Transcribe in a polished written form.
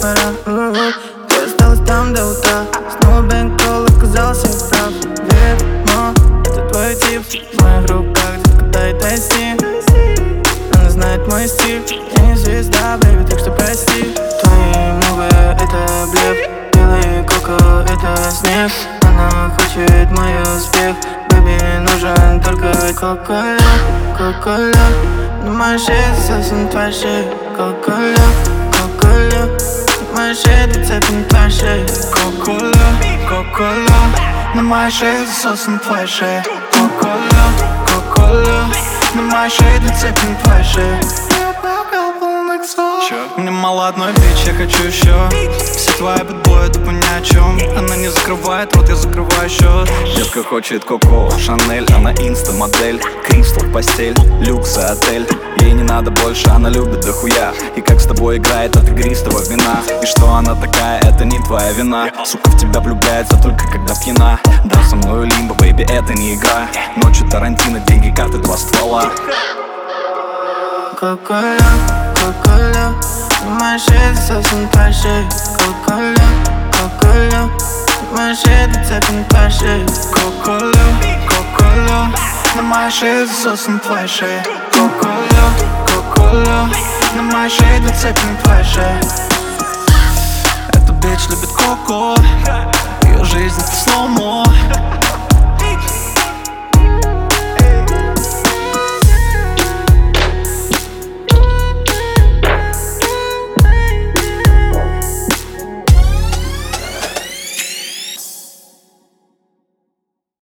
пора. Ты осталась там до утра. Снова Бэнк Кола, казался прав. Дерьмо, это твой тип. В моих руках дискота и тайси. Она знает мой стиль. Я не звезда, бэйби, так что прости. Твои мувы, это блеф. Белый кока, это снег. Она хочет мой успех. Бэйби, нужен только Кока-Кола, Кока-Кола. Но моя шея совсем твоя шея. Кока-Кола, Кока-Кола. Моя шея зацепит на твоя шея. Кока-Кола, Кока-Кола. Но моя шея засосна на твоя шея. Кока-Кола, Кока-Кола. Но моя шея зацепит на твоя шея. Я попал полный ксо. Мне мало одной бич, я хочу еще. Все твои бэтбои тупо ни о чем. Она не закрывает рот, я закрываю счет. Детка хочет Коко, Шанель. Она инста-модель, кристалл в постель, люкс и отель. Ей не надо больше, она любит дохуя. И как с тобой играет от игристого вина. И что она такая, это не твоя вина. Сука в тебя влюбляется только когда пьяна. Да, со мною лимбо, бэйби, это не игра. Ночью Тарантино, деньги, карты, два ствола. Кока-Кола, Кока-Кола. Моя шея совсем не твоя шея. Кока-Кола, Кока-Кола. Моя шея зацепит на твоя шея. Кока-Кола, Кока-Кола. На моей шее совсем не твоя шея. Кока-Кола, Кока-Кола. На моей шее зацепит на твоя шея. Эта бич любит Коко. Ее жизнь это слоумо.